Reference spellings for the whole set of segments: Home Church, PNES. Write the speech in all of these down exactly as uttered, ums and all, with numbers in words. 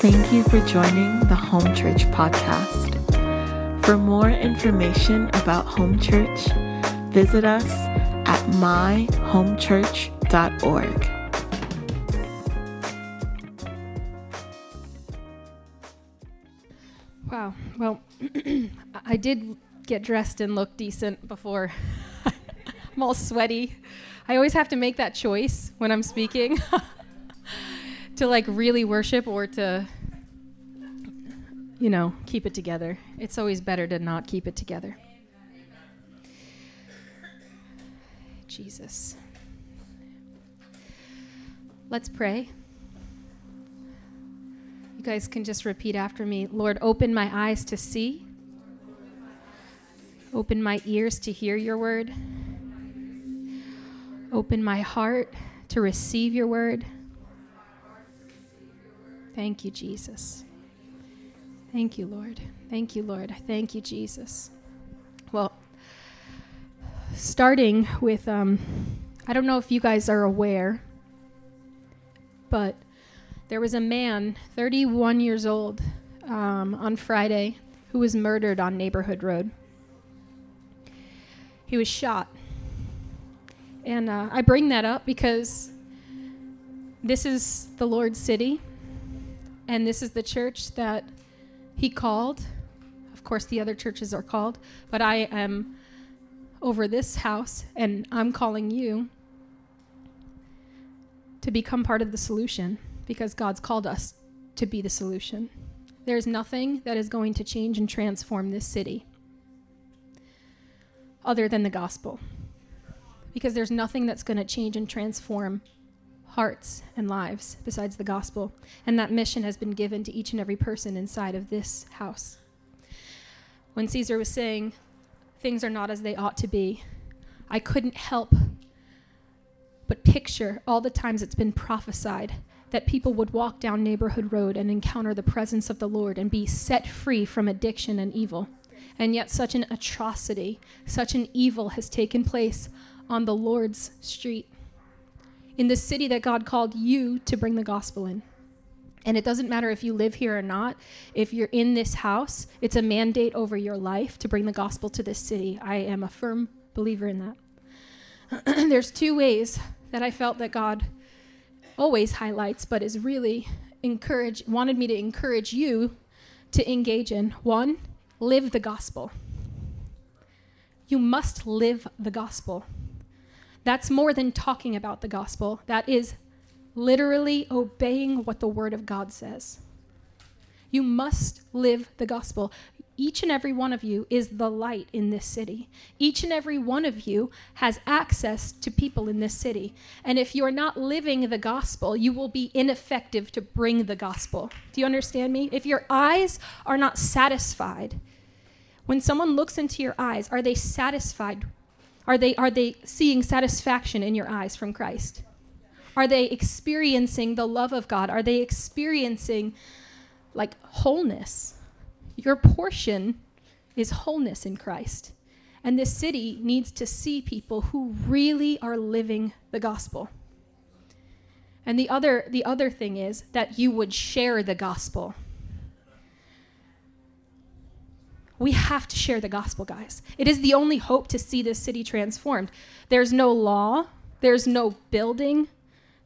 Thank you for joining the Home Church podcast. For more information about Home Church, visit us at my home church dot org. Wow. Well, I did get dressed and look decent before. I'm all sweaty. I always have to make that choice when I'm speaking to like really worship or to, you know, keep it together. It's always better to not keep it together. Jesus. Let's pray. You guys can just repeat after me. Lord, open my eyes to see. Open my ears to hear your word. Open my heart to receive your word. Thank you, Jesus. Thank you, Lord. Thank you, Lord. Thank you, Jesus. Well, starting with, um, I don't know if you guys are aware, but there was a man, thirty-one years old, um, on Friday, who was murdered on Neighborhood Road. He was shot. And uh, I bring that up because this is the Lord's city, and this is the church that he called. Of course, the other churches are called, but I am over this house, and I'm calling you to become part of the solution. Because God's called us to be the solution. There's nothing that is going to change and transform this city other than the gospel. Because there's nothing that's going to change and transform hearts and lives besides the gospel. And that mission has been given to each and every person inside of this house. When Caesar was saying, things are not as they ought to be, I couldn't help but picture all the times it's been prophesied that people would walk down Neighborhood Road and encounter the presence of the Lord and be set free from addiction and evil. And yet such an atrocity, such an evil has taken place on the Lord's street, in the city that God called you to bring the gospel in. And it doesn't matter if you live here or not. If you're in this house, it's a mandate over your life to bring the gospel to this city. I am a firm believer in that. There's two ways that I felt that God always highlights, but is really encourage, wanted me to encourage you to engage in. One, live the gospel. You must live the gospel. That's more than talking about the gospel. That is literally obeying what the word of God says. You must live the gospel. Each and every one of you is the light in this city. Each and every one of you has access to people in this city. And if you're not living the gospel, you will be ineffective to bring the gospel. Do you understand me? If your eyes are not satisfied, when someone looks into your eyes, are they satisfied? Are they, are they seeing satisfaction in your eyes from Christ? Are they experiencing the love of God? Are they experiencing like wholeness? Your portion is wholeness in Christ. And this city needs to see people who really are living the gospel. And the other, the other thing is that you would share the gospel. We have to share the gospel, guys. It is the only hope to see this city transformed. There's no law. There's no building.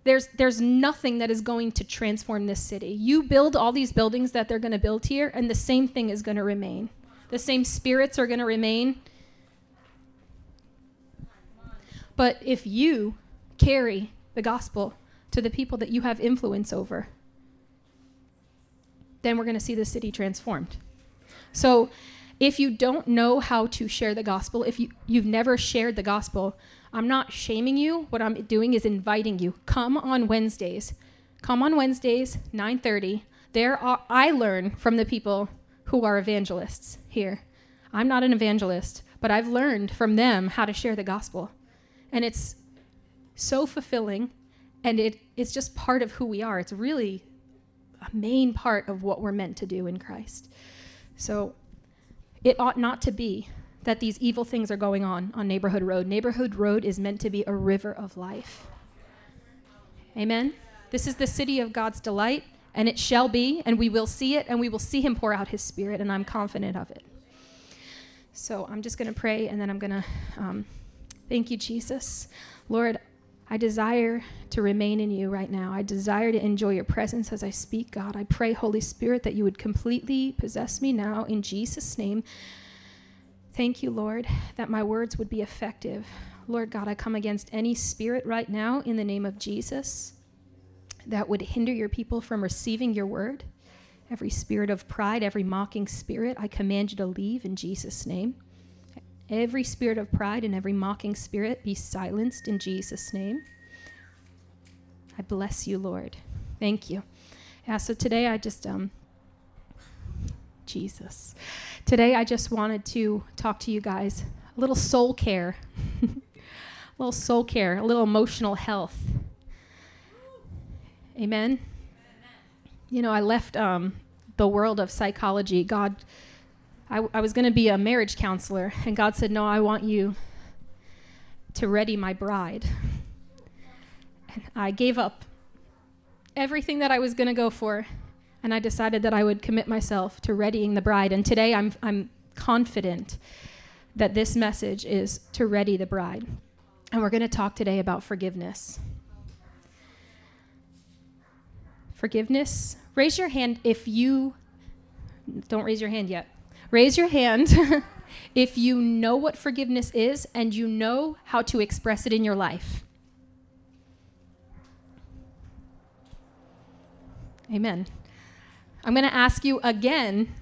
There's there's nothing that is going to transform this city. You build all these buildings that they're going to build here, and the same thing is going to remain. The same spirits are going to remain. But if you carry the gospel to the people that you have influence over, then we're going to see the city transformed. So if you don't know how to share the gospel, if you, you've never shared the gospel, I'm not shaming you. What I'm doing is inviting you. Come on Wednesdays. Come on Wednesdays, nine thirty. There are, I learn from the people who are evangelists here. I'm not an evangelist, but I've learned from them how to share the gospel. And it's so fulfilling, and it, it's just part of who we are. It's really a main part of what we're meant to do in Christ. So it ought not to be that these evil things are going on on Neighborhood Road. Neighborhood Road is meant to be a river of life. Amen? This is the city of God's delight, and it shall be, and we will see it, and we will see him pour out his Spirit, and I'm confident of it. So I'm just going to pray, and then I'm going to um, thank you, Jesus. Lord, I desire to remain in you right now. I desire to enjoy your presence as I speak, God. I pray, Holy Spirit, that you would completely possess me now in Jesus' name. Thank you, Lord, that my words would be effective. Lord God, I come against any spirit right now in the name of Jesus that would hinder your people from receiving your word. Every spirit of pride, every mocking spirit, I command you to leave in Jesus' name. Every spirit of pride and every mocking spirit be silenced in Jesus' name. I bless you, Lord. Thank you. Yeah, so today I just, um, Jesus. Today I just wanted to talk to you guys a little soul care, a little soul care, a little emotional health. Amen. You know, I left um, the world of psychology. God, I, I was going to be a marriage counselor, and God said, no, I want you to ready my bride. And I gave up everything that I was going to go for, and I decided that I would commit myself to readying the bride. And today I'm I'm confident that this message is to ready the bride. And we're going to talk today about forgiveness. Forgiveness. Raise your hand if you, don't raise your hand yet. Raise your hand if you know what forgiveness is and you know how to express it in your life. Amen. I'm going to ask you again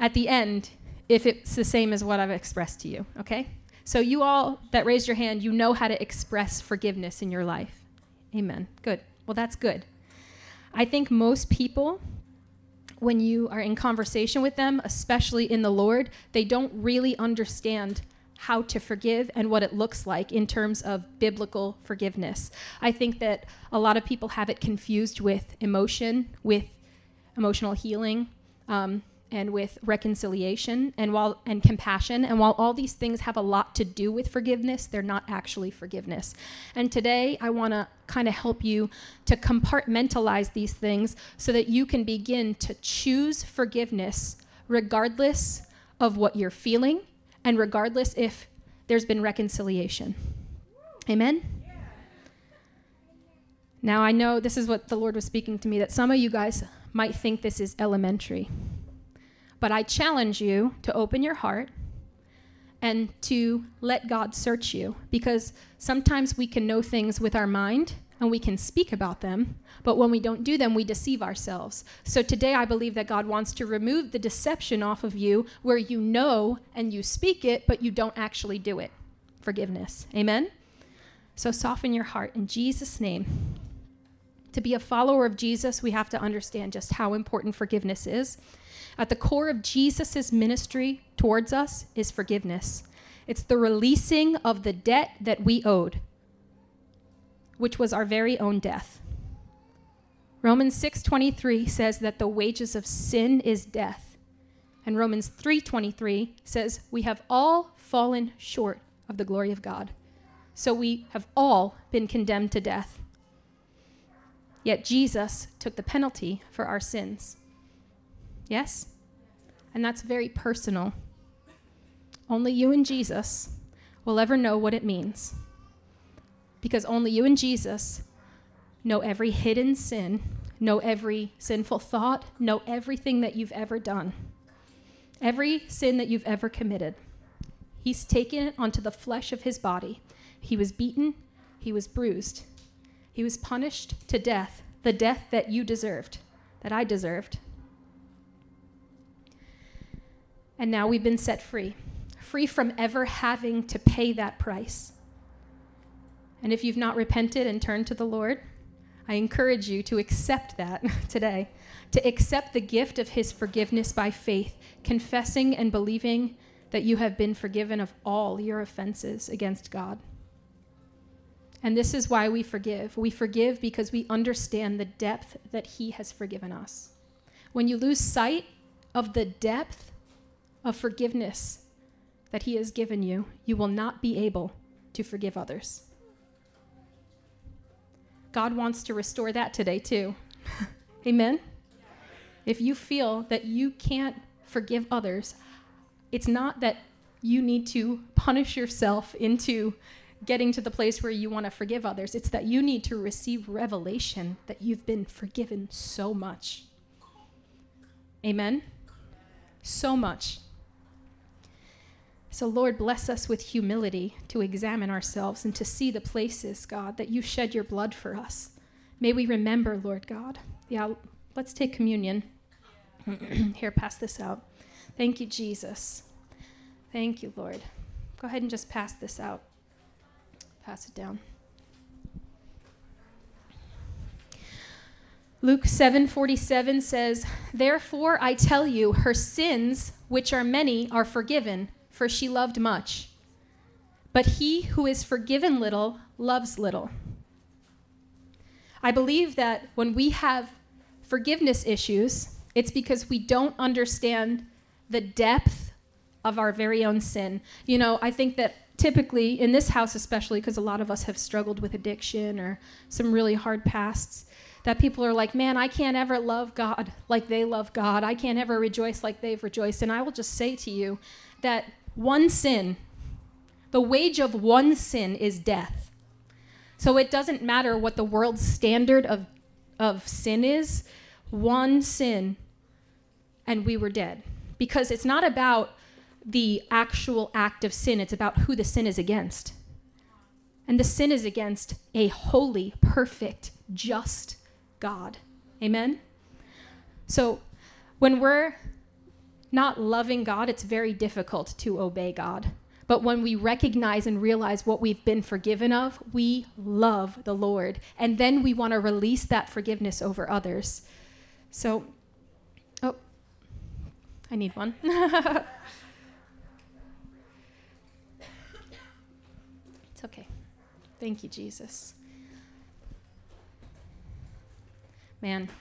at the end if it's the same as what I've expressed to you, okay? So you all that raised your hand, you know how to express forgiveness in your life. Amen. Good. Well, that's good. I think most people, when you are in conversation with them, especially in the Lord, they don't really understand how to forgive and what it looks like in terms of biblical forgiveness. I think that a lot of people have it confused with emotion, with emotional healing, um, and with reconciliation and while and compassion. And while all these things have a lot to do with forgiveness, they're not actually forgiveness. And today I want to kind of help you to compartmentalize these things so that you can begin to choose forgiveness regardless of what you're feeling and regardless if there's been reconciliation. Amen? Yeah. Now I know this is what the Lord was speaking to me, that some of you guys might think this is elementary. But I challenge you to open your heart and to let God search you, because sometimes we can know things with our mind and we can speak about them, but when we don't do them, we deceive ourselves. So today I believe that God wants to remove the deception off of you where you know and you speak it, but you don't actually do it. Forgiveness. Amen? So soften your heart in Jesus' name. To be a follower of Jesus, we have to understand just how important forgiveness is. At the core of Jesus' ministry towards us is forgiveness. It's the releasing of the debt that we owed, which was our very own death. Romans six twenty-three says that the wages of sin is death. And Romans three twenty-three says we have all fallen short of the glory of God. So we have all been condemned to death. Yet Jesus took the penalty for our sins. Yes? And that's very personal. Only you and Jesus will ever know what it means, because only you and Jesus know every hidden sin, know every sinful thought, know everything that you've ever done, every sin that you've ever committed. He's taken it onto the flesh of his body. He was beaten. He was bruised. He was punished to death, the death that you deserved, that I deserved. And now we've been set free, free from ever having to pay that price. And if you've not repented and turned to the Lord, I encourage you to accept that today, to accept the gift of his forgiveness by faith, confessing and believing that you have been forgiven of all your offenses against God. And this is why we forgive. We forgive because we understand the depth that he has forgiven us. When you lose sight of the depth of forgiveness that he has given you, you will not be able to forgive others. God wants to restore that today too. Amen? Yeah. If you feel that you can't forgive others, it's not that you need to punish yourself into getting to the place where you want to forgive others. It's that you need to receive revelation that you've been forgiven so much. Amen? So much. So, Lord, bless us with humility to examine ourselves and to see the places, God, that you shed your blood for us. May we remember, Lord God. Yeah, let's take communion. Here, pass this out. Thank you, Jesus. Thank you, Lord. Go ahead and just pass this out. Pass it down. Luke seven forty-seven says, "Therefore I tell you, her sins, which are many, are forgiven, for she loved much. But he who is forgiven little loves little." I believe that when we have forgiveness issues, it's because we don't understand the depth of our very own sin. You know, I think that typically, in this house especially, because a lot of us have struggled with addiction or some really hard pasts, that people are like, man, I can't ever love God like they love God. I can't ever rejoice like they've rejoiced. And I will just say to you that one sin, the wage of one sin is death. So it doesn't matter what the world's standard of, of sin is, one sin and we were dead. Because it's not about the actual act of sin, it's about who the sin is against. And the sin is against a holy, perfect, just God. Amen? So when we're not loving God, it's very difficult to obey God. But when we recognize and realize what we've been forgiven of, we love the Lord. And then we want to release that forgiveness over others. So, oh, I need one. Okay. Thank you, Jesus. Man, do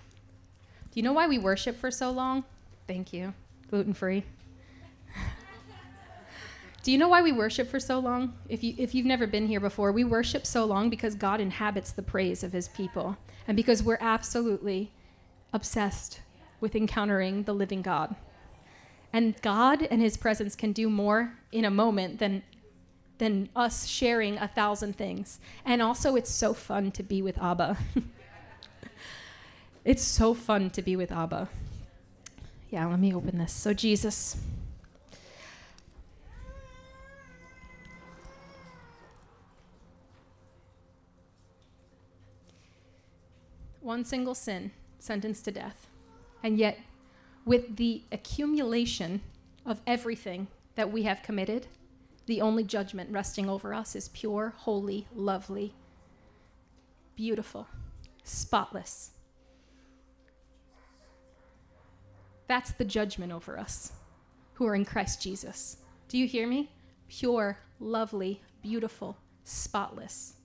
you know why we worship for so long? Thank you. Gluten-free. Do you know why we worship for so long? If you, if you've never been here before, we worship so long because God inhabits the praise of his people and because we're absolutely obsessed with encountering the living God. And God and his presence can do more in a moment than than us sharing a thousand things. And also, it's so fun to be with Abba. It's so fun to be with Abba. Yeah, let me open this. So, Jesus, one single sin, sentenced to death. And yet, with the accumulation of everything that we have committed, the only judgment resting over us is pure, holy, lovely, beautiful, spotless. That's the judgment over us who are in Christ Jesus. Do you hear me? Pure, lovely, beautiful, spotless.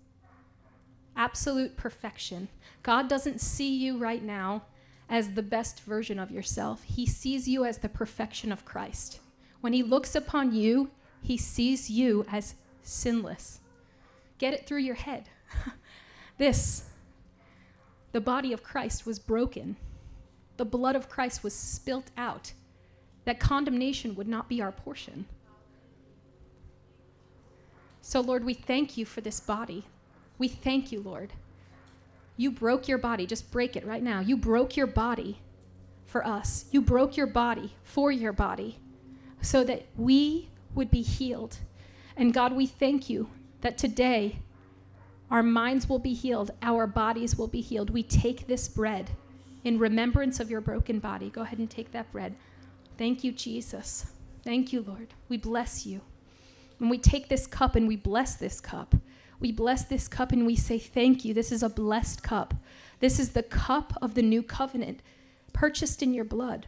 Absolute perfection. God doesn't see you right now as the best version of yourself. He sees you as the perfection of Christ. When he looks upon you, he sees you as sinless. Get it through your head. This, the body of Christ was broken. The blood of Christ was spilt out. That condemnation would not be our portion. So, Lord, we thank you for this body. We thank you, Lord. You broke your body. Just break it right now. You broke your body for us. You broke your body for your body so that we would be healed. And God, we thank you that today our minds will be healed, our bodies will be healed. We take this bread in remembrance of your broken body. Go ahead and take that bread. Thank you, Jesus. Thank you, Lord. We bless you. And we take this cup and we bless this cup. We bless this cup and we say thank you. This is a blessed cup. This is the cup of the new covenant purchased in your blood.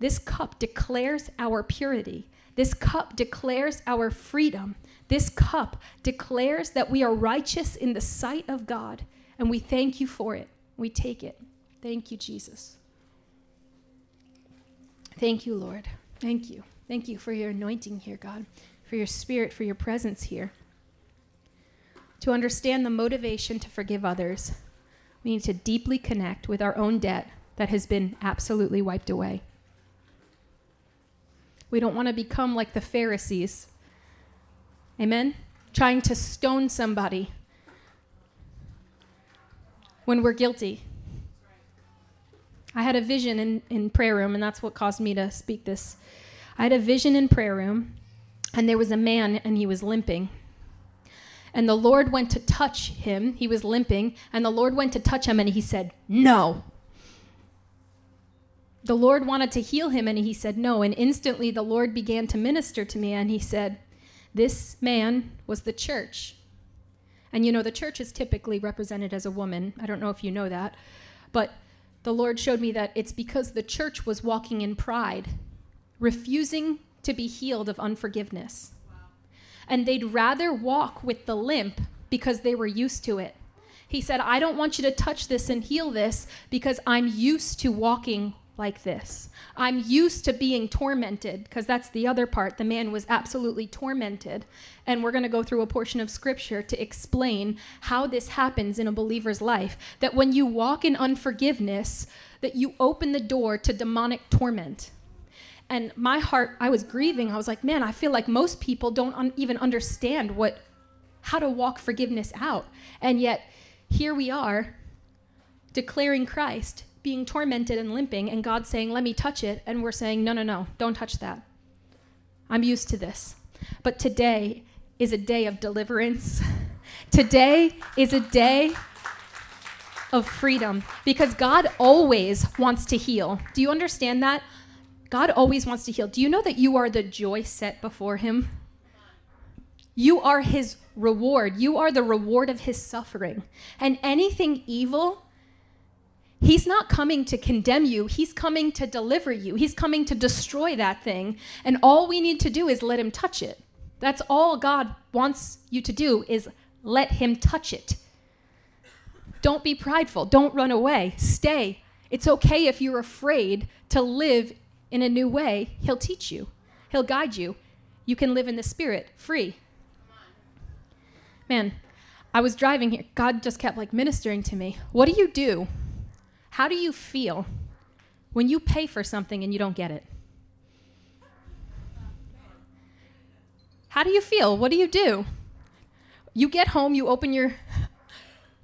This cup declares our purity. This cup declares our freedom. This cup declares that we are righteous in the sight of God, and we thank you for it. We take it. Thank you, Jesus. Thank you, Lord. Thank you. Thank you for your anointing here, God, for your spirit, for your presence here. To understand the motivation to forgive others, we need to deeply connect with our own debt that has been absolutely wiped away. We don't want to become like the Pharisees. Amen? Trying to stone somebody when we're guilty. I had a vision in, in prayer room, and that's what caused me to speak this. I had a vision in prayer room, and there was a man, and he was limping. And the Lord went to touch him. He was limping, and the Lord went to touch him, and he said, no. The Lord wanted to heal him, and he said no. And instantly the Lord began to minister to me, and he said, this man was the church. And you know, the church is typically represented as a woman. I don't know if you know that. But the Lord showed me that it's because the church was walking in pride, refusing to be healed of unforgiveness. Wow. And they'd rather walk with the limp because they were used to it. He said, I don't want you to touch this and heal this because I'm used to walking like this. I'm used to being tormented, because that's the other part. The man was absolutely tormented. And we're going to go through a portion of scripture to explain how this happens in a believer's life, that when you walk in unforgiveness, that you open the door to demonic torment. And my heart, I was grieving. I was like, man, I feel like most people don't un- even understand what, how to walk forgiveness out. And yet here we are declaring Christ, being tormented and limping, and God saying, let me touch it. And we're saying, no, no, no, don't touch that. I'm used to this. But today is a day of deliverance. Today is a day of freedom, because God always wants to heal. Do you understand that? God always wants to heal. Do you know that you are the joy set before him? You are his reward. You are the reward of his suffering. And anything evil, he's not coming to condemn you. He's coming to deliver you. He's coming to destroy that thing. And all we need to do is let him touch it. That's all God wants you to do, is let him touch it. Don't be prideful. Don't run away. Stay. It's okay if you're afraid to live in a new way. He'll teach you. He'll guide you. You can live in the Spirit free. Man, I was driving here. God just kept like ministering to me. What do you do? How do you feel when you pay for something and you don't get it? How do you feel? What do you do? You get home, you open your...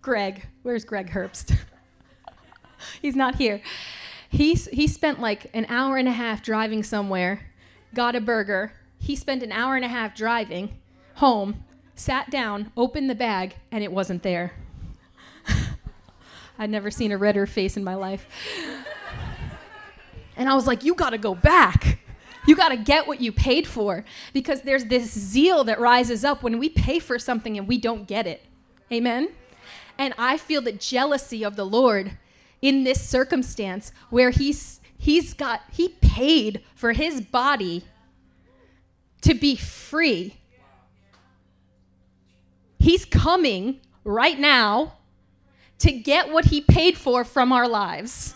Greg. Where's Greg Herbst? He's not here. He, he spent like an hour and a half driving somewhere, got a burger. He spent an hour and a half driving home, sat down, opened the bag, and it wasn't there. I'd never seen a redder face in my life. And I was like, you got to go back. You got to get what you paid for, because there's this zeal that rises up when we pay for something and we don't get it. Amen? And I feel the jealousy of the Lord in this circumstance where he's he's got he paid for his body to be free. He's coming right now to get what he paid for from our lives.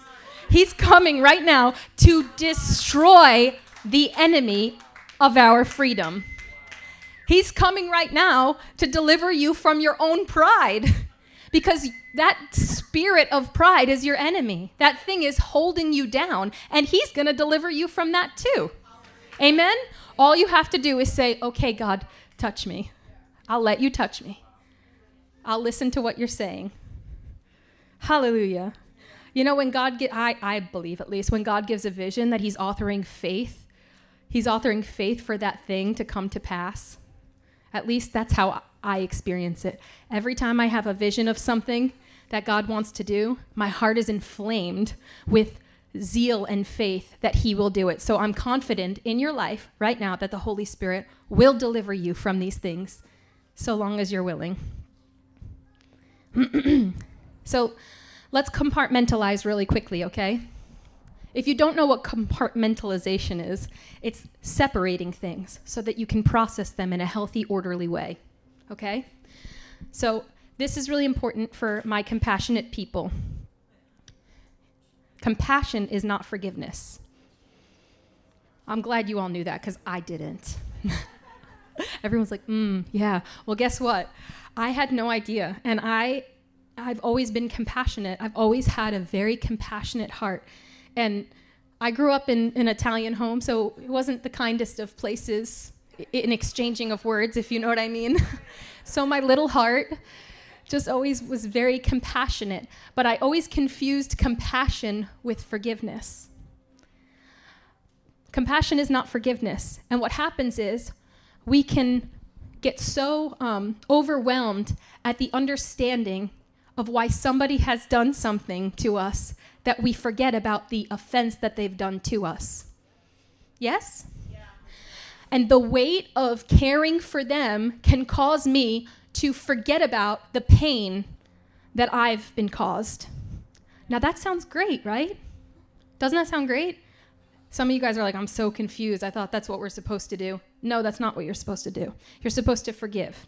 He's coming right now to destroy the enemy of our freedom. He's coming right now to deliver you from your own pride, because that spirit of pride is your enemy. That thing is holding you down, and he's going to deliver you from that too. Amen? All you have to do is say, okay, God, touch me. I'll let you touch me. I'll listen to what you're saying. Hallelujah. You know, when God, get, I, I believe at least, when God gives a vision that he's authoring faith, he's authoring faith for that thing to come to pass. At least that's how I experience it. Every time I have a vision of something that God wants to do, my heart is inflamed with zeal and faith that he will do it. So I'm confident in your life right now that the Holy Spirit will deliver you from these things, so long as you're willing. So let's compartmentalize really quickly, okay? If you don't know what compartmentalization is, it's separating things so that you can process them in a healthy, orderly way, okay? So this is really important for my compassionate people. Compassion is not forgiveness. I'm glad you all knew that, because I didn't. Everyone's like, mm, yeah. Well, guess what? I had no idea, and I... I've always been compassionate. I've always had a very compassionate heart. And I grew up in an Italian home, so it wasn't the kindest of places in exchanging of words, if you know what I mean. So my little heart just always was very compassionate, but I always confused compassion with forgiveness. Compassion is not forgiveness. And what happens is we can get so um, overwhelmed at the understanding of why somebody has done something to us that we forget about the offense that they've done to us. Yes? Yeah. And the weight of caring for them can cause me to forget about the pain that I've been caused. Now that sounds great, right? Doesn't that sound great? Some of you guys are like, I'm so confused. I thought that's what we're supposed to do. No, that's not what you're supposed to do. You're supposed to forgive.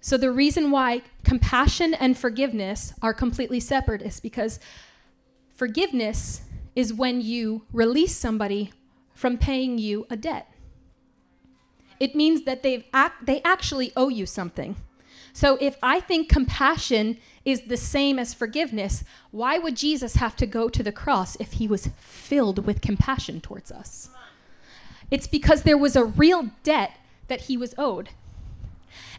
So the reason why compassion and forgiveness are completely separate is because forgiveness is when you release somebody from paying you a debt. It means that they've act, they actually owe you something. So if I think compassion is the same as forgiveness, why would Jesus have to go to the cross if he was filled with compassion towards us? It's because there was a real debt that he was owed.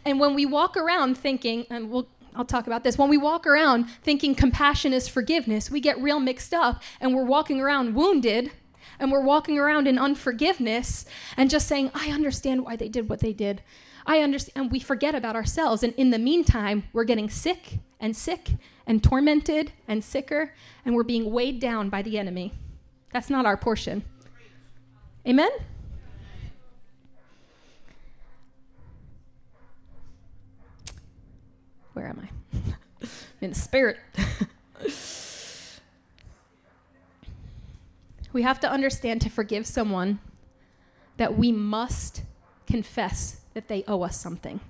And when we walk around thinking, and we'll, I'll talk about this, when we walk around thinking compassion is forgiveness, we get real mixed up and we're walking around wounded and we're walking around in unforgiveness and just saying, I understand why they did what they did. I understand, and we forget about ourselves. And in the meantime, we're getting sick and sick and tormented and sicker, and we're being weighed down by the enemy. That's not our portion. Amen? Where am I? I'm in the spirit. We have to understand to forgive someone that we must confess that they owe us something.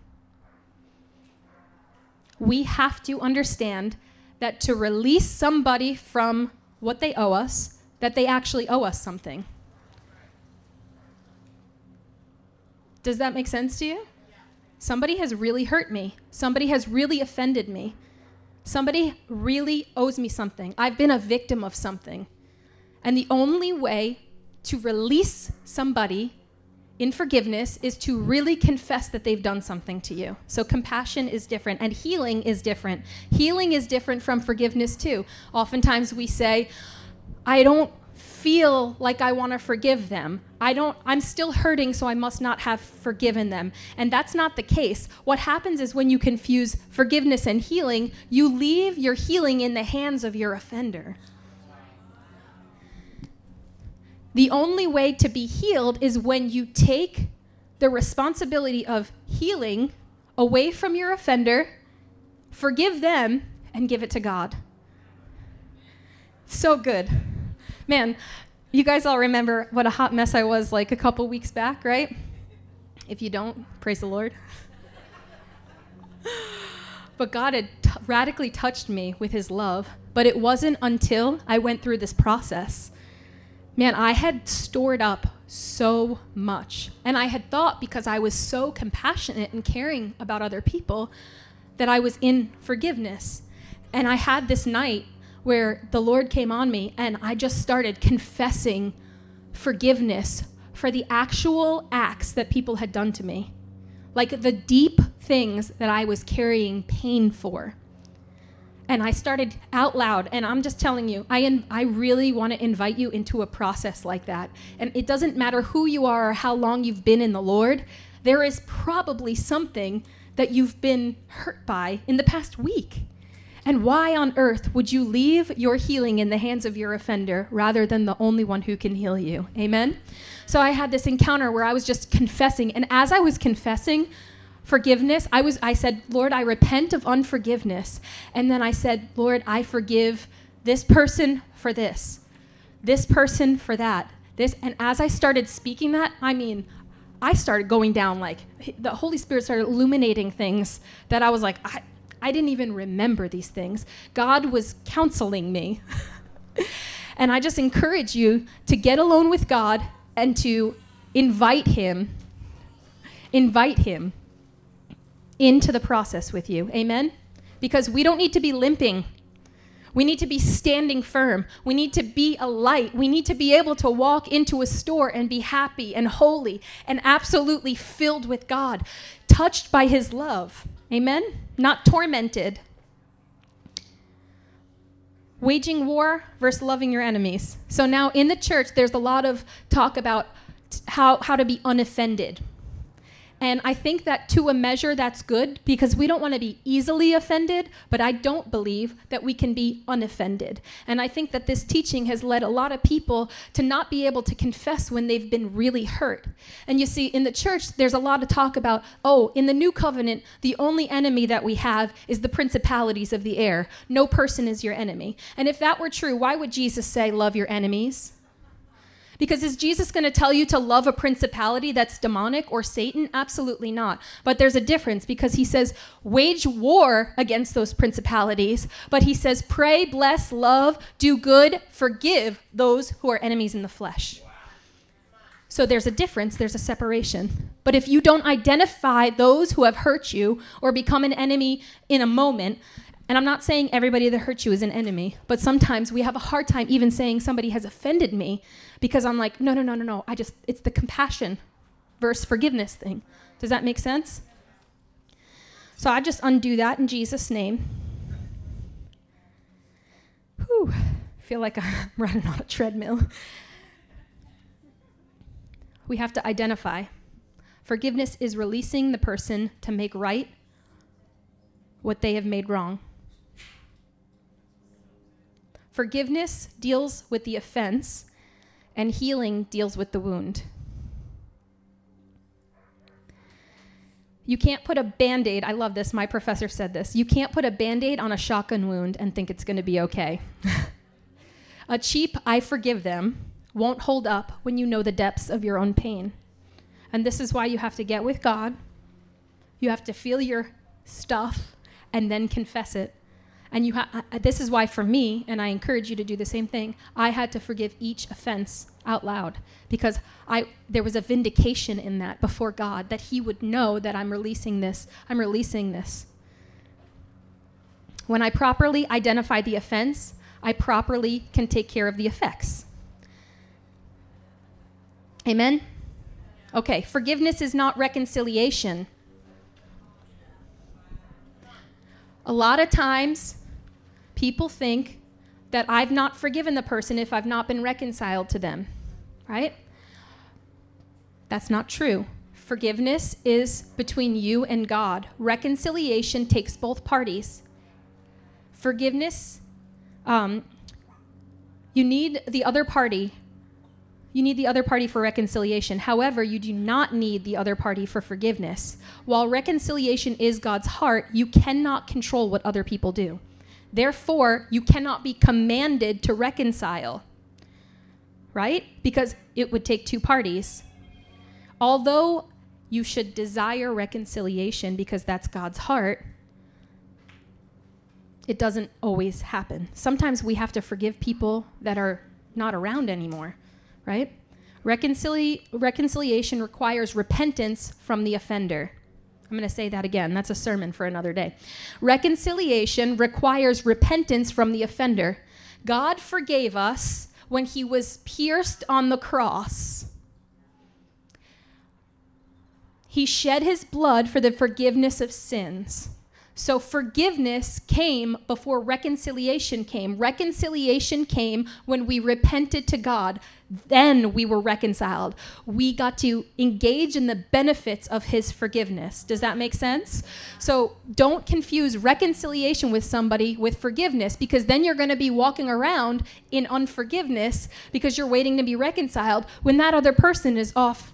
We have to understand that to release somebody from what they owe us, that they actually owe us something. Does that make sense to you? Somebody has really hurt me. Somebody has really offended me. Somebody really owes me something. I've been a victim of something. And the only way to release somebody in forgiveness is to really confess that they've done something to you. So compassion is different, and healing is different. Healing is different from forgiveness too. Oftentimes we say, I don't feel like I want to forgive them. I don't, I'm still hurting, so I must not have forgiven them. And that's not the case. What happens is when you confuse forgiveness and healing, you leave your healing in the hands of your offender. The only way to be healed is when you take the responsibility of healing away from your offender, forgive them, and give it to God. So good. Man, you guys all remember what a hot mess I was like a couple weeks back, right? If you don't, praise the Lord. But God had t- radically touched me with his love, but it wasn't until I went through this process. Man, I had stored up so much, and I had thought because I was so compassionate and caring about other people that I was in forgiveness. And I had this night where the Lord came on me, and I just started confessing forgiveness for the actual acts that people had done to me, like the deep things that I was carrying pain for. And I started out loud, and I'm just telling you, I in, I really want to invite you into a process like that. And it doesn't matter who you are or how long you've been in the Lord, there is probably something that you've been hurt by in the past week. And why on earth would you leave your healing in the hands of your offender rather than the only one who can heal you? Amen? So I had this encounter where I was just confessing. And as I was confessing forgiveness, I was I said, Lord, I repent of unforgiveness. And then I said, Lord, I forgive this person for this, this person for that. This. And as I started speaking that, I mean, I started going down like the Holy Spirit started illuminating things that I was like, I I didn't even remember these things. God was counseling me. And I just encourage you to get alone with God and to invite him, invite him into the process with you. Amen? because we don't need to be limping. We need to be standing firm. We need to be a light. We need to be able to walk into a store and be happy and holy and absolutely filled with God, touched by his love. Amen? Not tormented. Waging war versus loving your enemies. So now in the church, there's a lot of talk about how, how to be unoffended. And I think that to a measure that's good, because we don't want to be easily offended, but I don't believe that we can be unoffended. And I think that this teaching has led a lot of people to not be able to confess when they've been really hurt. And you see, in the church, there's a lot of talk about, oh, in the new covenant, the only enemy that we have is the principalities of the air. No person is your enemy. And if that were true, why would Jesus say, love your enemies? Because is Jesus going to tell you to love a principality that's demonic or Satan? Absolutely not. But there's a difference, because he says wage war against those principalities, but he says pray, bless, love, do good, forgive those who are enemies in the flesh. So there's a difference, there's a separation. But if you don't identify those who have hurt you or become an enemy in a moment, and I'm not saying everybody that hurts you is an enemy, but sometimes we have a hard time even saying somebody has offended me, because I'm like, no, no, no, no, no. I just, it's the compassion versus forgiveness thing. Does that make sense? So I just undo that in Jesus' name. Whew, I feel like I'm running on a treadmill. We have to identify. Forgiveness is releasing the person to make right what they have made wrong. Forgiveness deals with the offense, and healing deals with the wound. You can't put a Band-Aid, I love this, my professor said this, you can't put a Band-Aid on a shotgun wound and think it's going to be okay. A cheap, I forgive them, won't hold up when you know the depths of your own pain. And this is why you have to get with God. You have to feel your stuff and then confess it. And you ha- this is why for me, and I encourage you to do the same thing, I had to forgive each offense out loud, because I there was a vindication in that before God, that he would know that I'm releasing this, I'm releasing this. When I properly identify the offense, I properly can take care of the effects. Amen? Okay, forgiveness is not reconciliation. A lot of times, people think that I've not forgiven the person if I've not been reconciled to them, right? That's not true. Forgiveness is between you and God. Reconciliation takes both parties. Forgiveness, um, you need the other party. You need the other party for reconciliation. However, you do not need the other party for forgiveness. While reconciliation is God's heart, you cannot control what other people do. Therefore, you cannot be commanded to reconcile, right? Because it would take two parties. Although you should desire reconciliation because that's God's heart, it doesn't always happen. Sometimes we have to forgive people that are not around anymore. Right? Reconcili- reconciliation requires repentance from the offender. I'm going to say that again. That's a sermon for another day. Reconciliation requires repentance from the offender. God forgave us when he was pierced on the cross. He shed his blood for the forgiveness of sins. So forgiveness came before reconciliation came. Reconciliation came when we repented to God. Then we were reconciled. We got to engage in the benefits of his forgiveness. Does that make sense? So don't confuse reconciliation with somebody with forgiveness, because then you're going to be walking around in unforgiveness because you're waiting to be reconciled when that other person is off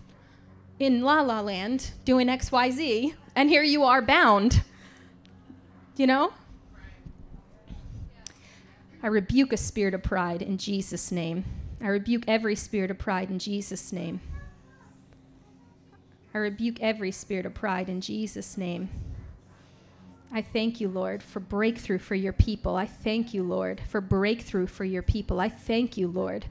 in la la land doing X Y Z, and here you are bound. You know? I rebuke a spirit of pride in Jesus' name. I rebuke every spirit of pride in Jesus' name. I rebuke every spirit of pride in Jesus' name. I thank you, Lord, for breakthrough for your people. I thank you, Lord, for breakthrough for your people. I thank you, Lord.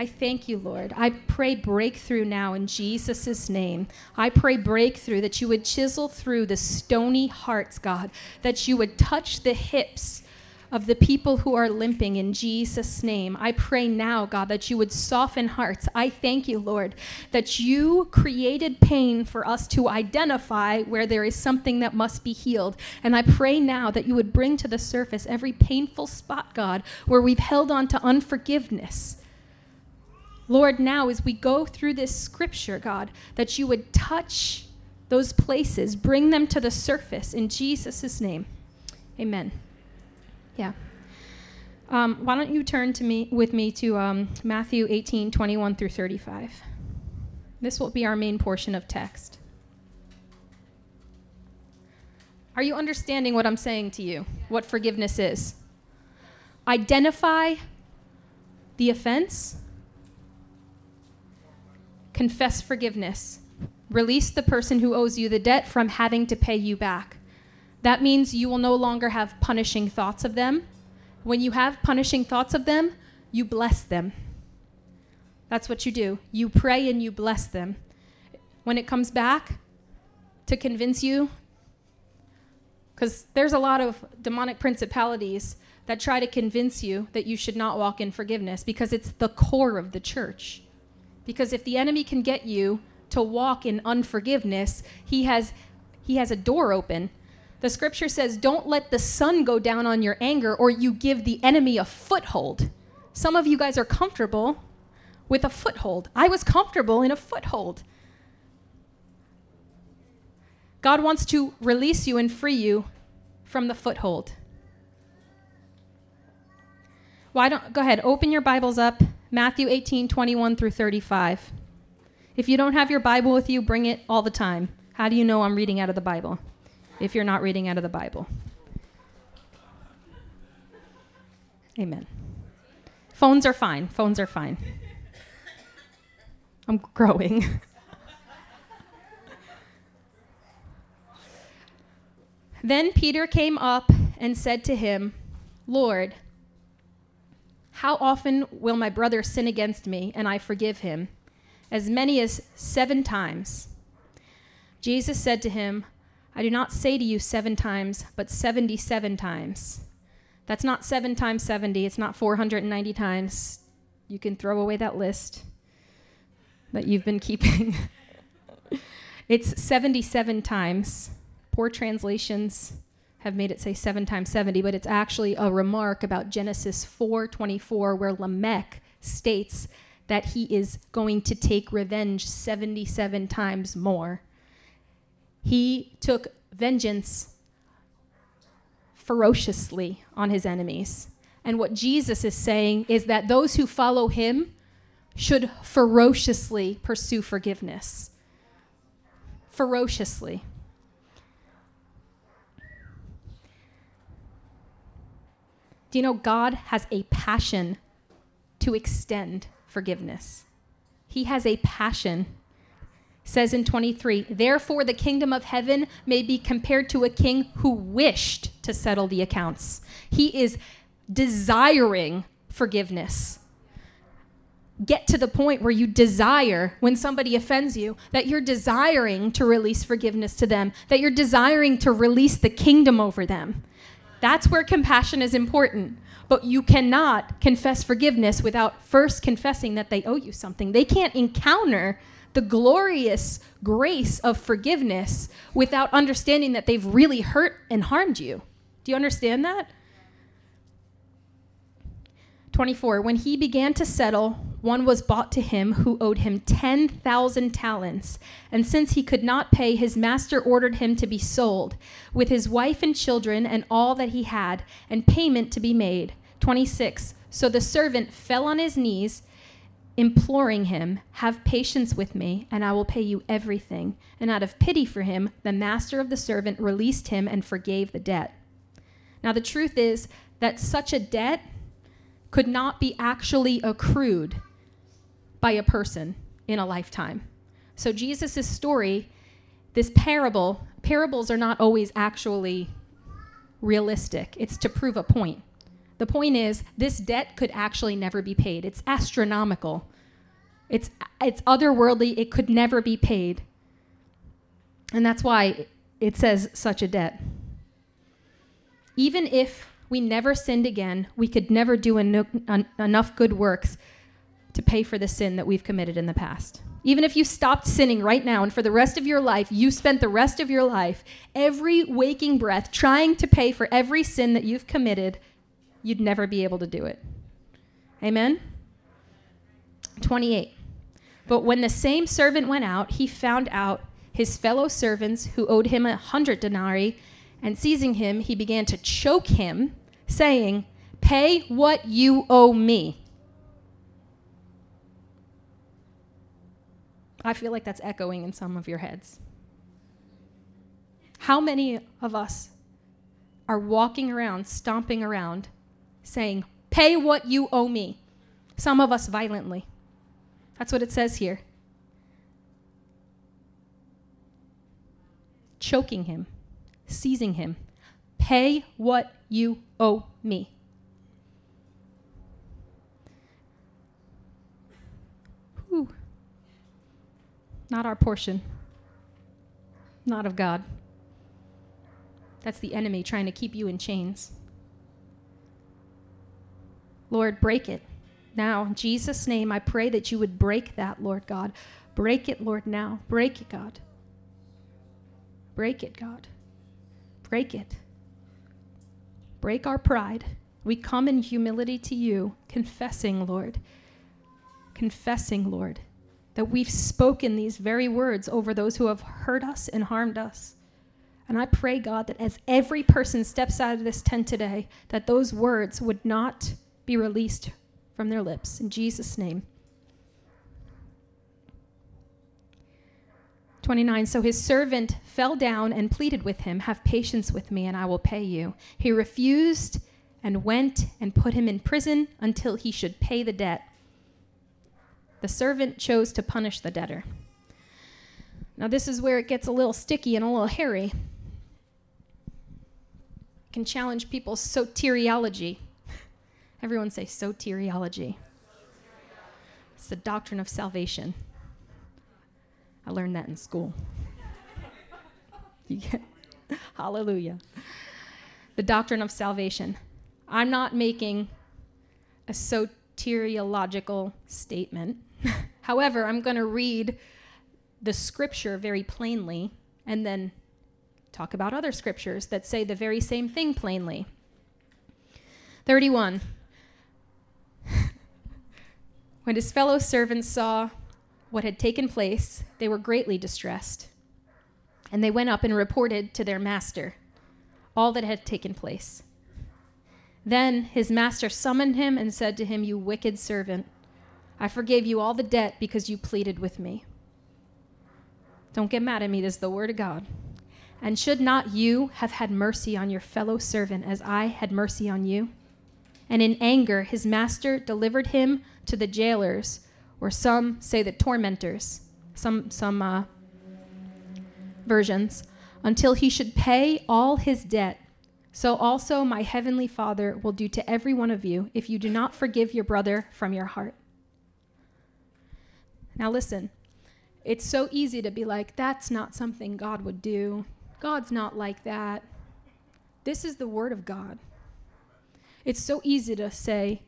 I thank you, Lord. I pray breakthrough now in Jesus' name. I pray breakthrough, that you would chisel through the stony hearts, God, that you would touch the hips of the people who are limping in Jesus' name. I pray now, God, that you would soften hearts. I thank you, Lord, that you created pain for us to identify where there is something that must be healed. And I pray now that you would bring to the surface every painful spot, God, where we've held on to unforgiveness. Lord, now as we go through this scripture, God, that you would touch those places, bring them to the surface in Jesus' name. Amen. Yeah. Um, why don't you turn to me with me to um, Matthew eighteen, twenty-one through thirty-five. This will be our main portion of text. Are you understanding what I'm saying to you? What forgiveness is? Identify the offense. Confess forgiveness. Release the person who owes you the debt from having to pay you back. That means you will no longer have punishing thoughts of them. When you have punishing thoughts of them, you bless them. That's what you do. You pray and you bless them. When it comes back to convince you, because there's a lot of demonic principalities that try to convince you that you should not walk in forgiveness, because it's the core of the church. Because if the enemy can get you to walk in unforgiveness, he has he has a door open. The scripture says, don't let the sun go down on your anger, or you give the enemy a foothold. Some of you guys are comfortable with a foothold. I was comfortable in a foothold. God wants to release you and free you from the foothold. Why don't, go ahead, open your Bibles up. Matthew eighteen, twenty-one through thirty-five. If you don't have your Bible with you, bring it all the time. How do you know I'm reading out of the Bible? If you're not reading out of the Bible. Amen. Phones are fine. Phones are fine. I'm growing. Then Peter came up and said to him, Lord, how often will my brother sin against me and I forgive him? As many as seven times. Jesus said to him, I do not say to you seven times, but seventy-seven times. That's not seven times seventy. It's not four hundred ninety times. You can throw away that list that you've been keeping. It's seventy-seven times. Poor translations have made it say seven times seventy, but it's actually a remark about Genesis four twenty-four, where Lamech states that he is going to take revenge seventy-seven times more. He took vengeance ferociously on his enemies. And what Jesus is saying is that those who follow him should ferociously pursue forgiveness. Ferociously. Do you know God has a passion to extend forgiveness? He has a passion. Says in twenty-three, therefore the kingdom of heaven may be compared to a king who wished to settle the accounts. He is desiring forgiveness. Get to the point where you desire, when somebody offends you, that you're desiring to release forgiveness to them, that you're desiring to release the kingdom over them. That's where compassion is important. But you cannot confess forgiveness without first confessing that they owe you something. They can't encounter the glorious grace of forgiveness without understanding that they've really hurt and harmed you. Do you understand that? twenty-four, when he began to settle, one was brought to him who owed him ten thousand talents. And since he could not pay, his master ordered him to be sold, with his wife and children and all that he had, and payment to be made. twenty-six, so the servant fell on his knees, imploring him, have patience with me, and I will pay you everything. And out of pity for him, the master of the servant released him and forgave the debt. Now the truth is that such a debt could not be actually accrued by a person in a lifetime. So Jesus' story, this parable, parables are not always actually realistic. It's to prove a point. The point is, this debt could actually never be paid. It's astronomical. It's it's otherworldly. It could never be paid. And that's why it says such a debt. Even if we never sinned again, we could never do en- en- enough good works to pay for the sin that we've committed in the past. Even if you stopped sinning right now and for the rest of your life, you spent the rest of your life, every waking breath, trying to pay for every sin that you've committed, you'd never be able to do it. Amen? twenty-eight. But when the same servant went out, he found out his fellow servants who owed him a hundred denarii, and seizing him, he began to choke him, saying, "Pay what you owe me." I feel like that's echoing in some of your heads. How many of us are walking around, stomping around, saying, "Pay what you owe me"? Some of us violently. That's what it says here. Choking him, seizing him. Pay what you owe me. Whew. Not our portion. Not of God. That's the enemy trying to keep you in chains. Lord, break it. Now, in Jesus' name, I pray that you would break that, Lord God. Break it, Lord, now. Break it, God. Break it, God. Break it. Break our pride. We come in humility to you, confessing, Lord, confessing, Lord, that we've spoken these very words over those who have hurt us and harmed us. And I pray, God, that as every person steps out of this tent today, that those words would not be released from their lips. In Jesus' name. twenty-nine, so his servant fell down and pleaded with him, "Have patience with me, and I will pay you." He refused and went and put him in prison until he should pay the debt. The servant chose to punish the debtor. Now, this is where it gets a little sticky and a little hairy. It can challenge people's soteriology. Everyone say soteriology. It's the doctrine of salvation. I learned that in school. You get, hallelujah. The doctrine of salvation. I'm not making a soteriological statement. However, I'm going to read the scripture very plainly and then talk about other scriptures that say the very same thing plainly. thirty-one. When his fellow servants saw what had taken place, they were greatly distressed, and they went up and reported to their master all that had taken place. Then his master summoned him and said to him, "You wicked servant, I forgave you all the debt because you pleaded with me." Don't get mad at me, this is the word of God. "And should not you have had mercy on your fellow servant as I had mercy on you?" And in anger, his master delivered him to the jailers, or some say the tormentors, some some uh, versions, until he should pay all his debt. So also my heavenly Father will do to every one of you if you do not forgive your brother from your heart. Now listen, it's so easy to be like, that's not something God would do. God's not like that. This is the word of God. It's so easy to say,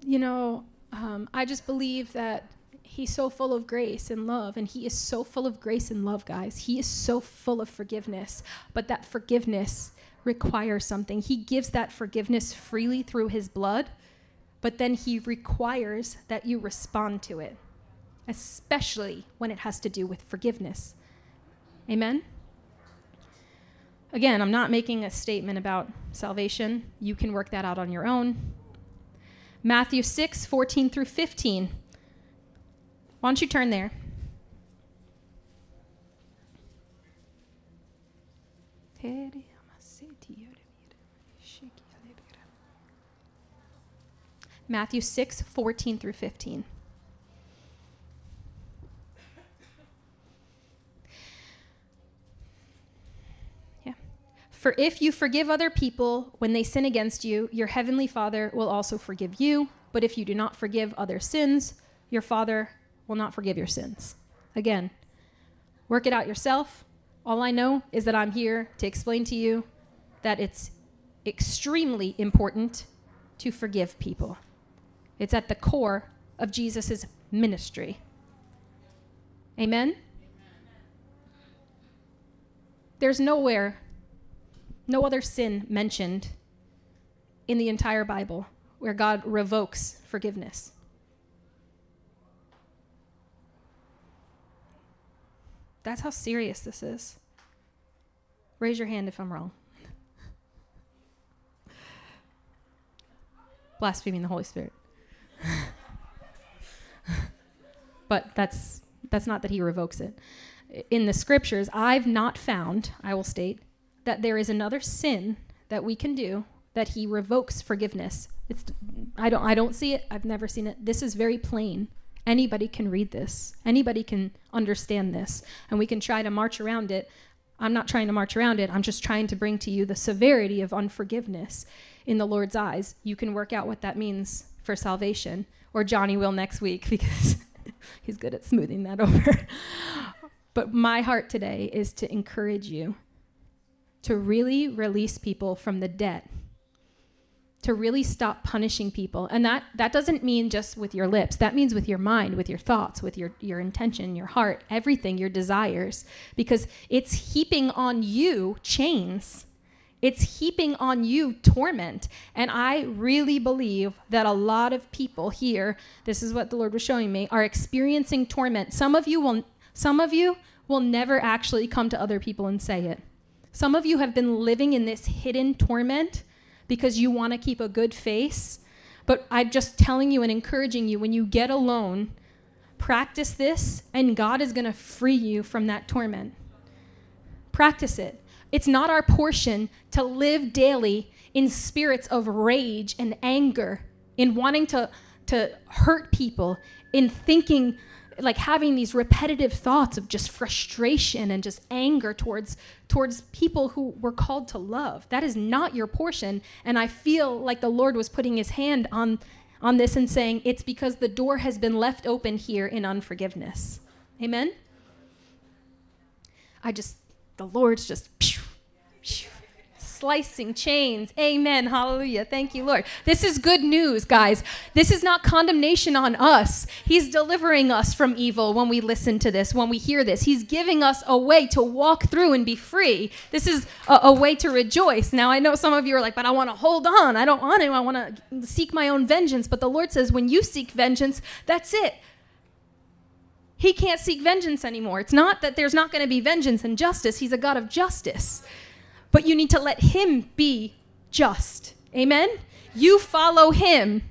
you know, um, I just believe that he's so full of grace and love, and he is so full of grace and love, guys. He is so full of forgiveness, but that forgiveness requires something. He gives that forgiveness freely through his blood, but then he requires that you respond to it, especially when it has to do with forgiveness. Amen? Again, I'm not making a statement about salvation. You can work that out on your own. Matthew six, fourteen through fifteen. Why don't you turn there? Matthew six, fourteen through fifteen. For if you forgive other people when they sin against you, your heavenly Father will also forgive you. But if you do not forgive other sins, your Father will not forgive your sins. Again, work it out yourself. All I know is that I'm here to explain to you that it's extremely important to forgive people. It's at the core of Jesus' ministry. Amen? There's nowhere, no other sin mentioned in the entire Bible where God revokes forgiveness. That's how serious this is. Raise your hand if I'm wrong. Blaspheming the Holy Spirit. But that's that's not that he revokes it. In the scriptures, I've not found, I will state, that there is another sin that we can do that he revokes forgiveness. It's I don't I don't see it. I've never seen it. This is very plain. Anybody can read this. Anybody can understand this. And we can try to march around it. I'm not trying to march around it. I'm just trying to bring to you the severity of unforgiveness in the Lord's eyes. You can work out what that means for salvation. Or Johnny will next week because he's good at smoothing that over. But my heart today is to encourage you to really release people from the debt, to really stop punishing people. And that, that doesn't mean just with your lips. That means with your mind, with your thoughts, with your, your intention, your heart, everything, your desires, because it's heaping on you chains. It's heaping on you torment. And I really believe that a lot of people here, this is what the Lord was showing me, are experiencing torment. Some of you will, some of you will never actually come to other people and say it. Some of you have been living in this hidden torment because you want to keep a good face. But I'm just telling you and encouraging you, when you get alone, practice this, and God is going to free you from that torment. Practice it. It's not our portion to live daily in spirits of rage and anger, in wanting to, to hurt people, in thinking, like having these repetitive thoughts of just frustration and just anger towards towards people who we're called to love. That is not your portion. And I feel like the Lord was putting his hand on, on this and saying, it's because the door has been left open here in unforgiveness. Amen? I just, the Lord's just... slicing chains. Amen. Hallelujah. Thank you, Lord. This is good news, guys. This is not condemnation on us. He's delivering us from evil when we listen to this, when we hear this. He's giving us a way to walk through and be free. This is a, a way to rejoice. Now, I know some of you are like, but I want to hold on. I don't want to. I want to seek my own vengeance. But the Lord says, when you seek vengeance, that's it. He can't seek vengeance anymore. It's not that there's not going to be vengeance and justice. He's a God of justice. But you need to let him be just. Amen? You follow him.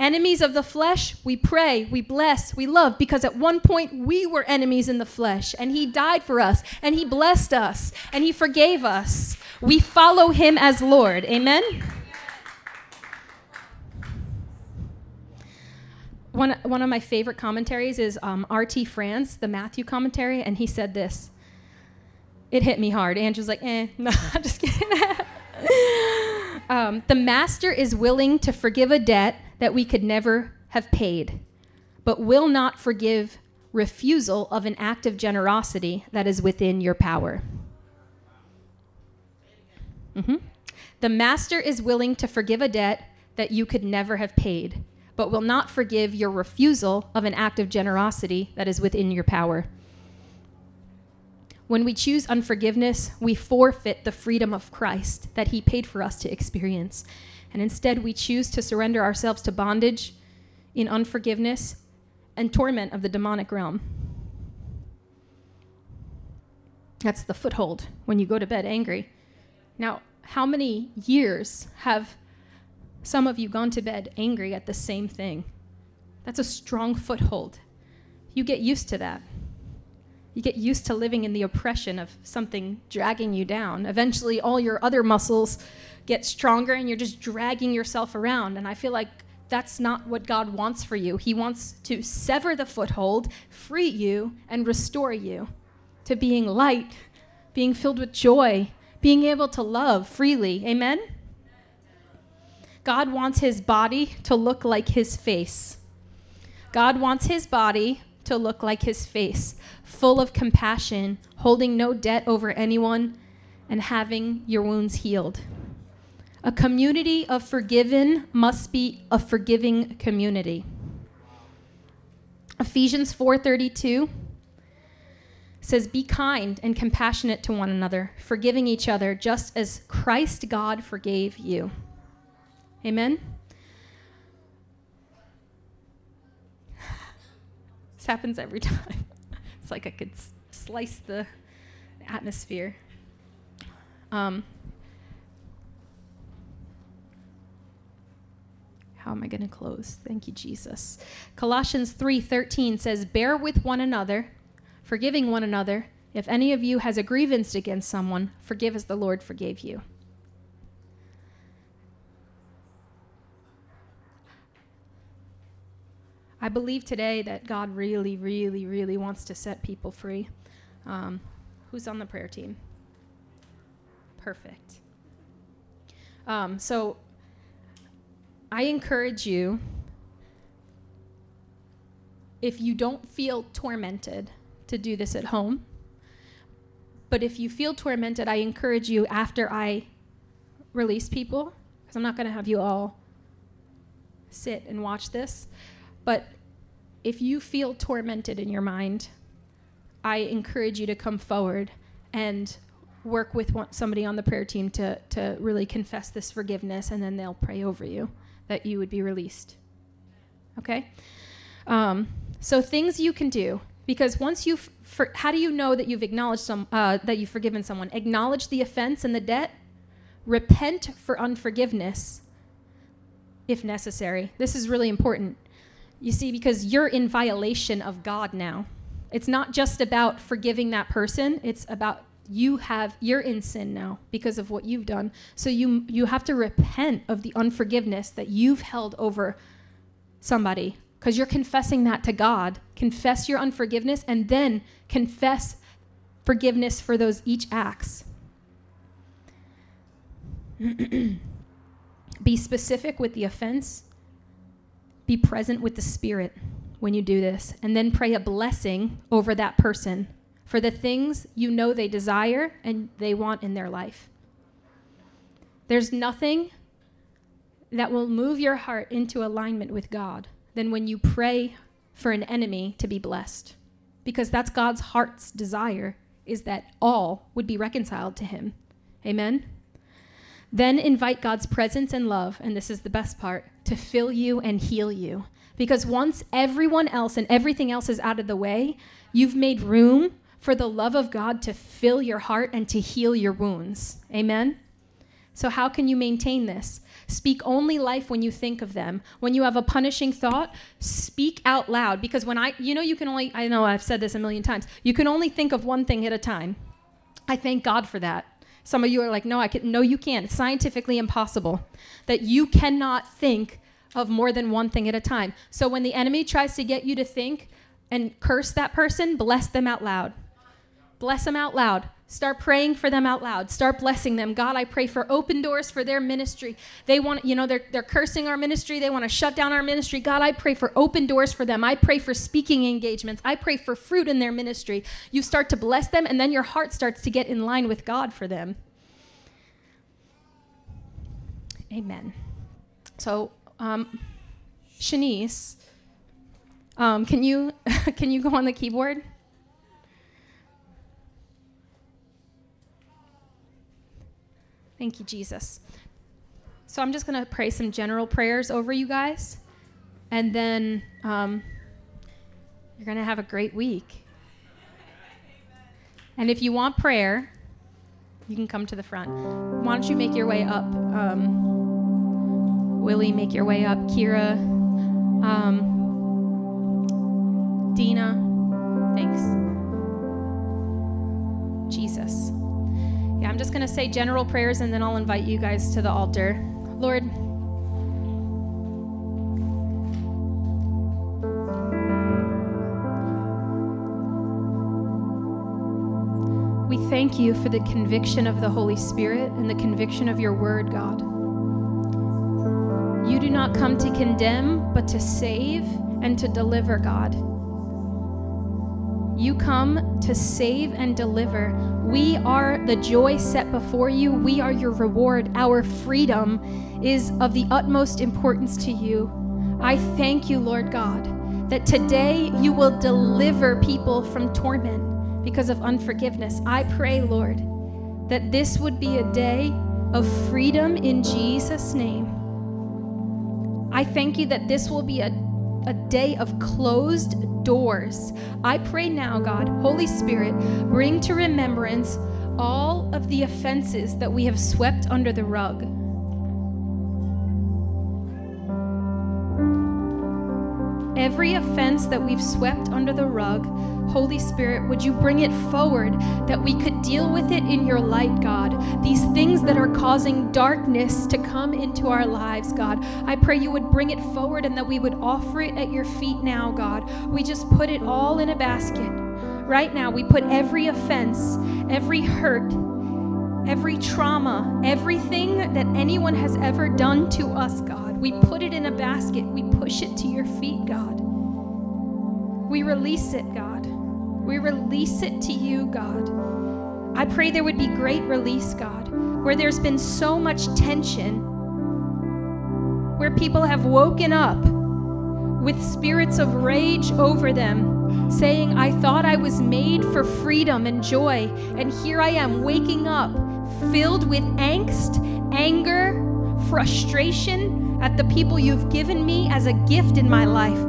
Enemies of the flesh, we pray, we bless, we love, because at one point we were enemies in the flesh, and he died for us, and he blessed us, and he forgave us. We follow him as Lord. Amen? One, one of my favorite commentaries is um, R T France, the Matthew commentary, and he said this. It hit me hard. Andrew's like, eh, no, I'm just kidding. um, the master is willing to forgive a debt that we could never have paid, but will not forgive refusal of an act of generosity that is within your power. Mm-hmm. The master is willing to forgive a debt that you could never have paid, but will not forgive your refusal of an act of generosity that is within your power. When we choose unforgiveness, we forfeit the freedom of Christ that he paid for us to experience. And instead, we choose to surrender ourselves to bondage in unforgiveness and torment of the demonic realm. That's the foothold when you go to bed angry. Now, how many years have some of you gone to bed angry at the same thing? That's a strong foothold. You get used to that. You get used to living in the oppression of something dragging you down. Eventually, all your other muscles get stronger, and you're just dragging yourself around. And I feel like that's not what God wants for you. He wants to sever the foothold, free you, and restore you to being light, being filled with joy, being able to love freely. Amen? God wants his body to look like his face. God wants his body to look like his face, full of compassion, holding no debt over anyone, and having your wounds healed. A community of forgiven must be a forgiving community. Ephesians four thirty-two says, be kind and compassionate to one another, forgiving each other, just as Christ God forgave you. Amen? This happens every time. It's like I could s- slice the atmosphere. Um, how am I going to close? Thank you, Jesus. Colossians three thirteen says, bear with one another, forgiving one another. If any of you has a grievance against someone, forgive as the Lord forgave you. I believe today that God really, really, really wants to set people free. Um, who's on the prayer team? Perfect. Um, so I encourage you, if you don't feel tormented, to do this at home. But if you feel tormented, I encourage you after I release people, because I'm not going to have you all sit and watch this. But if you feel tormented in your mind, I encourage you to come forward and work with one, somebody on the prayer team to, to really confess this forgiveness, and then they'll pray over you that you would be released. Okay? Um, so things you can do, because once you've, for, how do you know that you've acknowledged some, uh, that you've forgiven someone? Acknowledge the offense and the debt. Repent for unforgiveness if necessary. This is really important. You see, because you're in violation of God now. It's not just about forgiving that person. It's about you have, you're in sin now because of what you've done. So you you have to repent of the unforgiveness that you've held over somebody, because you're confessing that to God. Confess your unforgiveness and then confess forgiveness for those each acts. Be specific with the offense. Be present with the Spirit when you do this, and then pray a blessing over that person for the things you know they desire and they want in their life. There's nothing that will move your heart into alignment with God than when you pray for an enemy to be blessed, because that's God's heart's desire, is that all would be reconciled to him. Amen? Then invite God's presence and love, and this is the best part, to fill you and heal you. Because once everyone else and everything else is out of the way, you've made room for the love of God to fill your heart and to heal your wounds. Amen? So how can you maintain this? Speak only life when you think of them. When you have a punishing thought, speak out loud. Because when I, you know, you can only, I know I've said this a million times, you can only think of one thing at a time. I thank God for that. Some of you are like, no, I can. No, you can't. It's scientifically impossible that you cannot think of more than one thing at a time. So when the enemy tries to get you to think and curse that person, bless them out loud. Bless them out loud. Start praying for them out loud. Start blessing them. God, I pray for open doors for their ministry. They want, you know, they're, they're cursing our ministry. They want to shut down our ministry. God, I pray for open doors for them. I pray for speaking engagements. I pray for fruit in their ministry. You start to bless them, and then your heart starts to get in line with God for them. Amen. So, um, Shanice, um, can you, can you go on the keyboard? Thank you, Jesus. So I'm just going to pray some general prayers over you guys, and then um, you're going to have a great week. And if you want prayer, you can come to the front. Why don't you make your way up? Um, Willie, make your way up. Kira, um, Dina, thanks. Jesus. Yeah, I'm just going to say general prayers, and then I'll invite you guys to the altar. Lord, we thank thank you for the conviction of the Holy Spirit and the conviction of your word, God. You do not come to condemn, but to save and to deliver, God. You come to save and deliver. We are the joy set before you. We are your reward. Our freedom is of the utmost importance to you. I thank you, Lord God, that today you will deliver people from torment because of unforgiveness. I pray, Lord, that this would be a day of freedom in Jesus' name. I thank you that this will be a, a day of closed doors. I pray now, God, Holy Spirit, bring to remembrance all of the offenses that we have swept under the rug. Every offense that we've swept under the rug, Holy Spirit, would you bring it forward that we could deal with it in your light, God? These things that are causing darkness to come into our lives, God, I pray you would bring it forward and that we would offer it at your feet now, God. We just put it all in a basket. Right now, we put every offense, every hurt, every trauma, everything that anyone has ever done to us, God, we put it in a basket. We push it to your feet, God. We release it, God. We release it to you, God. I pray there would be great release, God, where there's been so much tension, where people have woken up with spirits of rage over them, saying, I thought I was made for freedom and joy, and here I am waking up filled with angst, anger, frustration at the people you've given me as a gift in my life.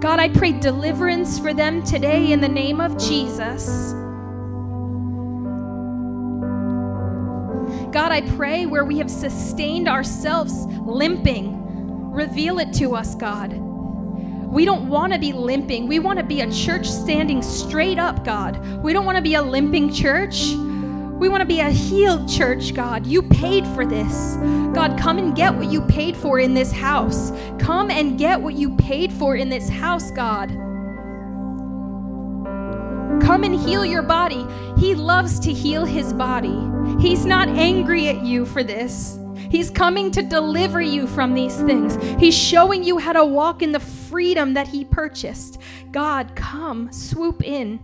God, I pray deliverance for them today in the name of Jesus. God, I pray where we have sustained ourselves limping, reveal it to us, God. We don't want to be limping. We want to be a church standing straight up, God. We don't want to be a limping church. We want to be a healed church, God. You paid for this. God, come and get what you paid for in this house. Come and get what you paid for in this house, God. Come and heal your body. He loves to heal his body. He's not angry at you for this. He's coming to deliver you from these things. He's showing you how to walk in the freedom that he purchased. God, come, swoop in.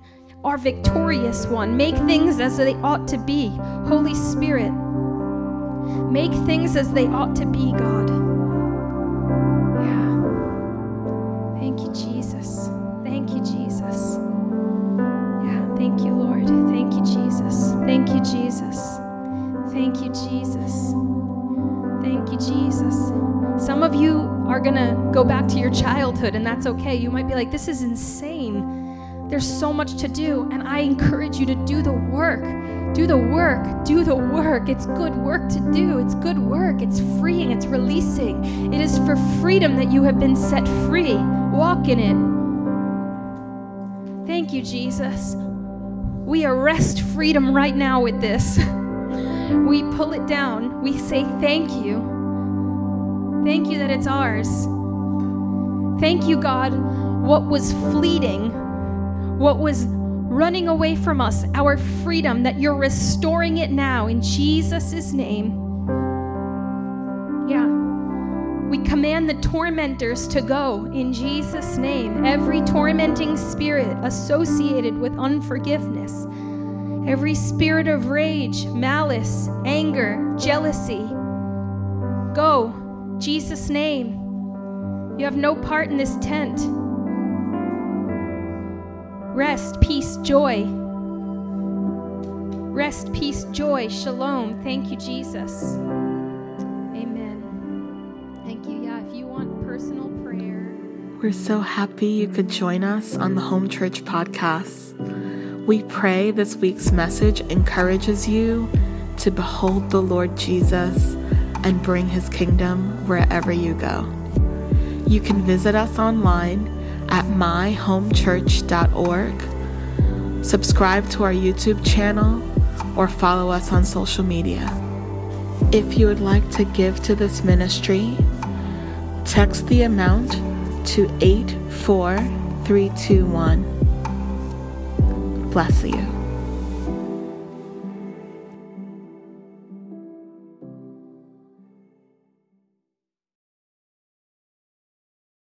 Our victorious one. Make things as they ought to be. Holy Spirit, make things as they ought to be, God. Yeah. Thank you, Jesus. Thank you, Jesus. Yeah. Thank you, Lord. Thank you, Jesus. Thank you, Jesus. Thank you, Jesus. Thank you, Jesus. Some of you are going to go back to your childhood, and that's okay. You might be like, this is insane. There's so much to do, and I encourage you to do the work. Do the work. Do the work. It's good work to do. It's good work. It's freeing. It's releasing. It is for freedom that you have been set free. Walk in it. Thank you, Jesus. We arrest freedom right now with this. We pull it down. We say thank you. Thank you that it's ours. Thank you, God. What was fleeting, what was running away from us, our freedom, that you're restoring it now in Jesus' name. Yeah. We command the tormentors to go in Jesus' name. Every tormenting spirit associated with unforgiveness, every spirit of rage, malice, anger, jealousy, go, Jesus' name. You have no part in this tent. Rest, peace, joy. Rest, peace, joy, shalom. Thank you, Jesus. Amen. Thank you. Yeah, if you want personal prayer. We're so happy you could join us on the Home Church podcast. We pray this week's message encourages you to behold the Lord Jesus and bring his kingdom wherever you go. You can visit us online at my home church dot org, subscribe to our YouTube channel, or follow us on social media. If you would like to give to this ministry, text the amount to eight four three two one. Bless you.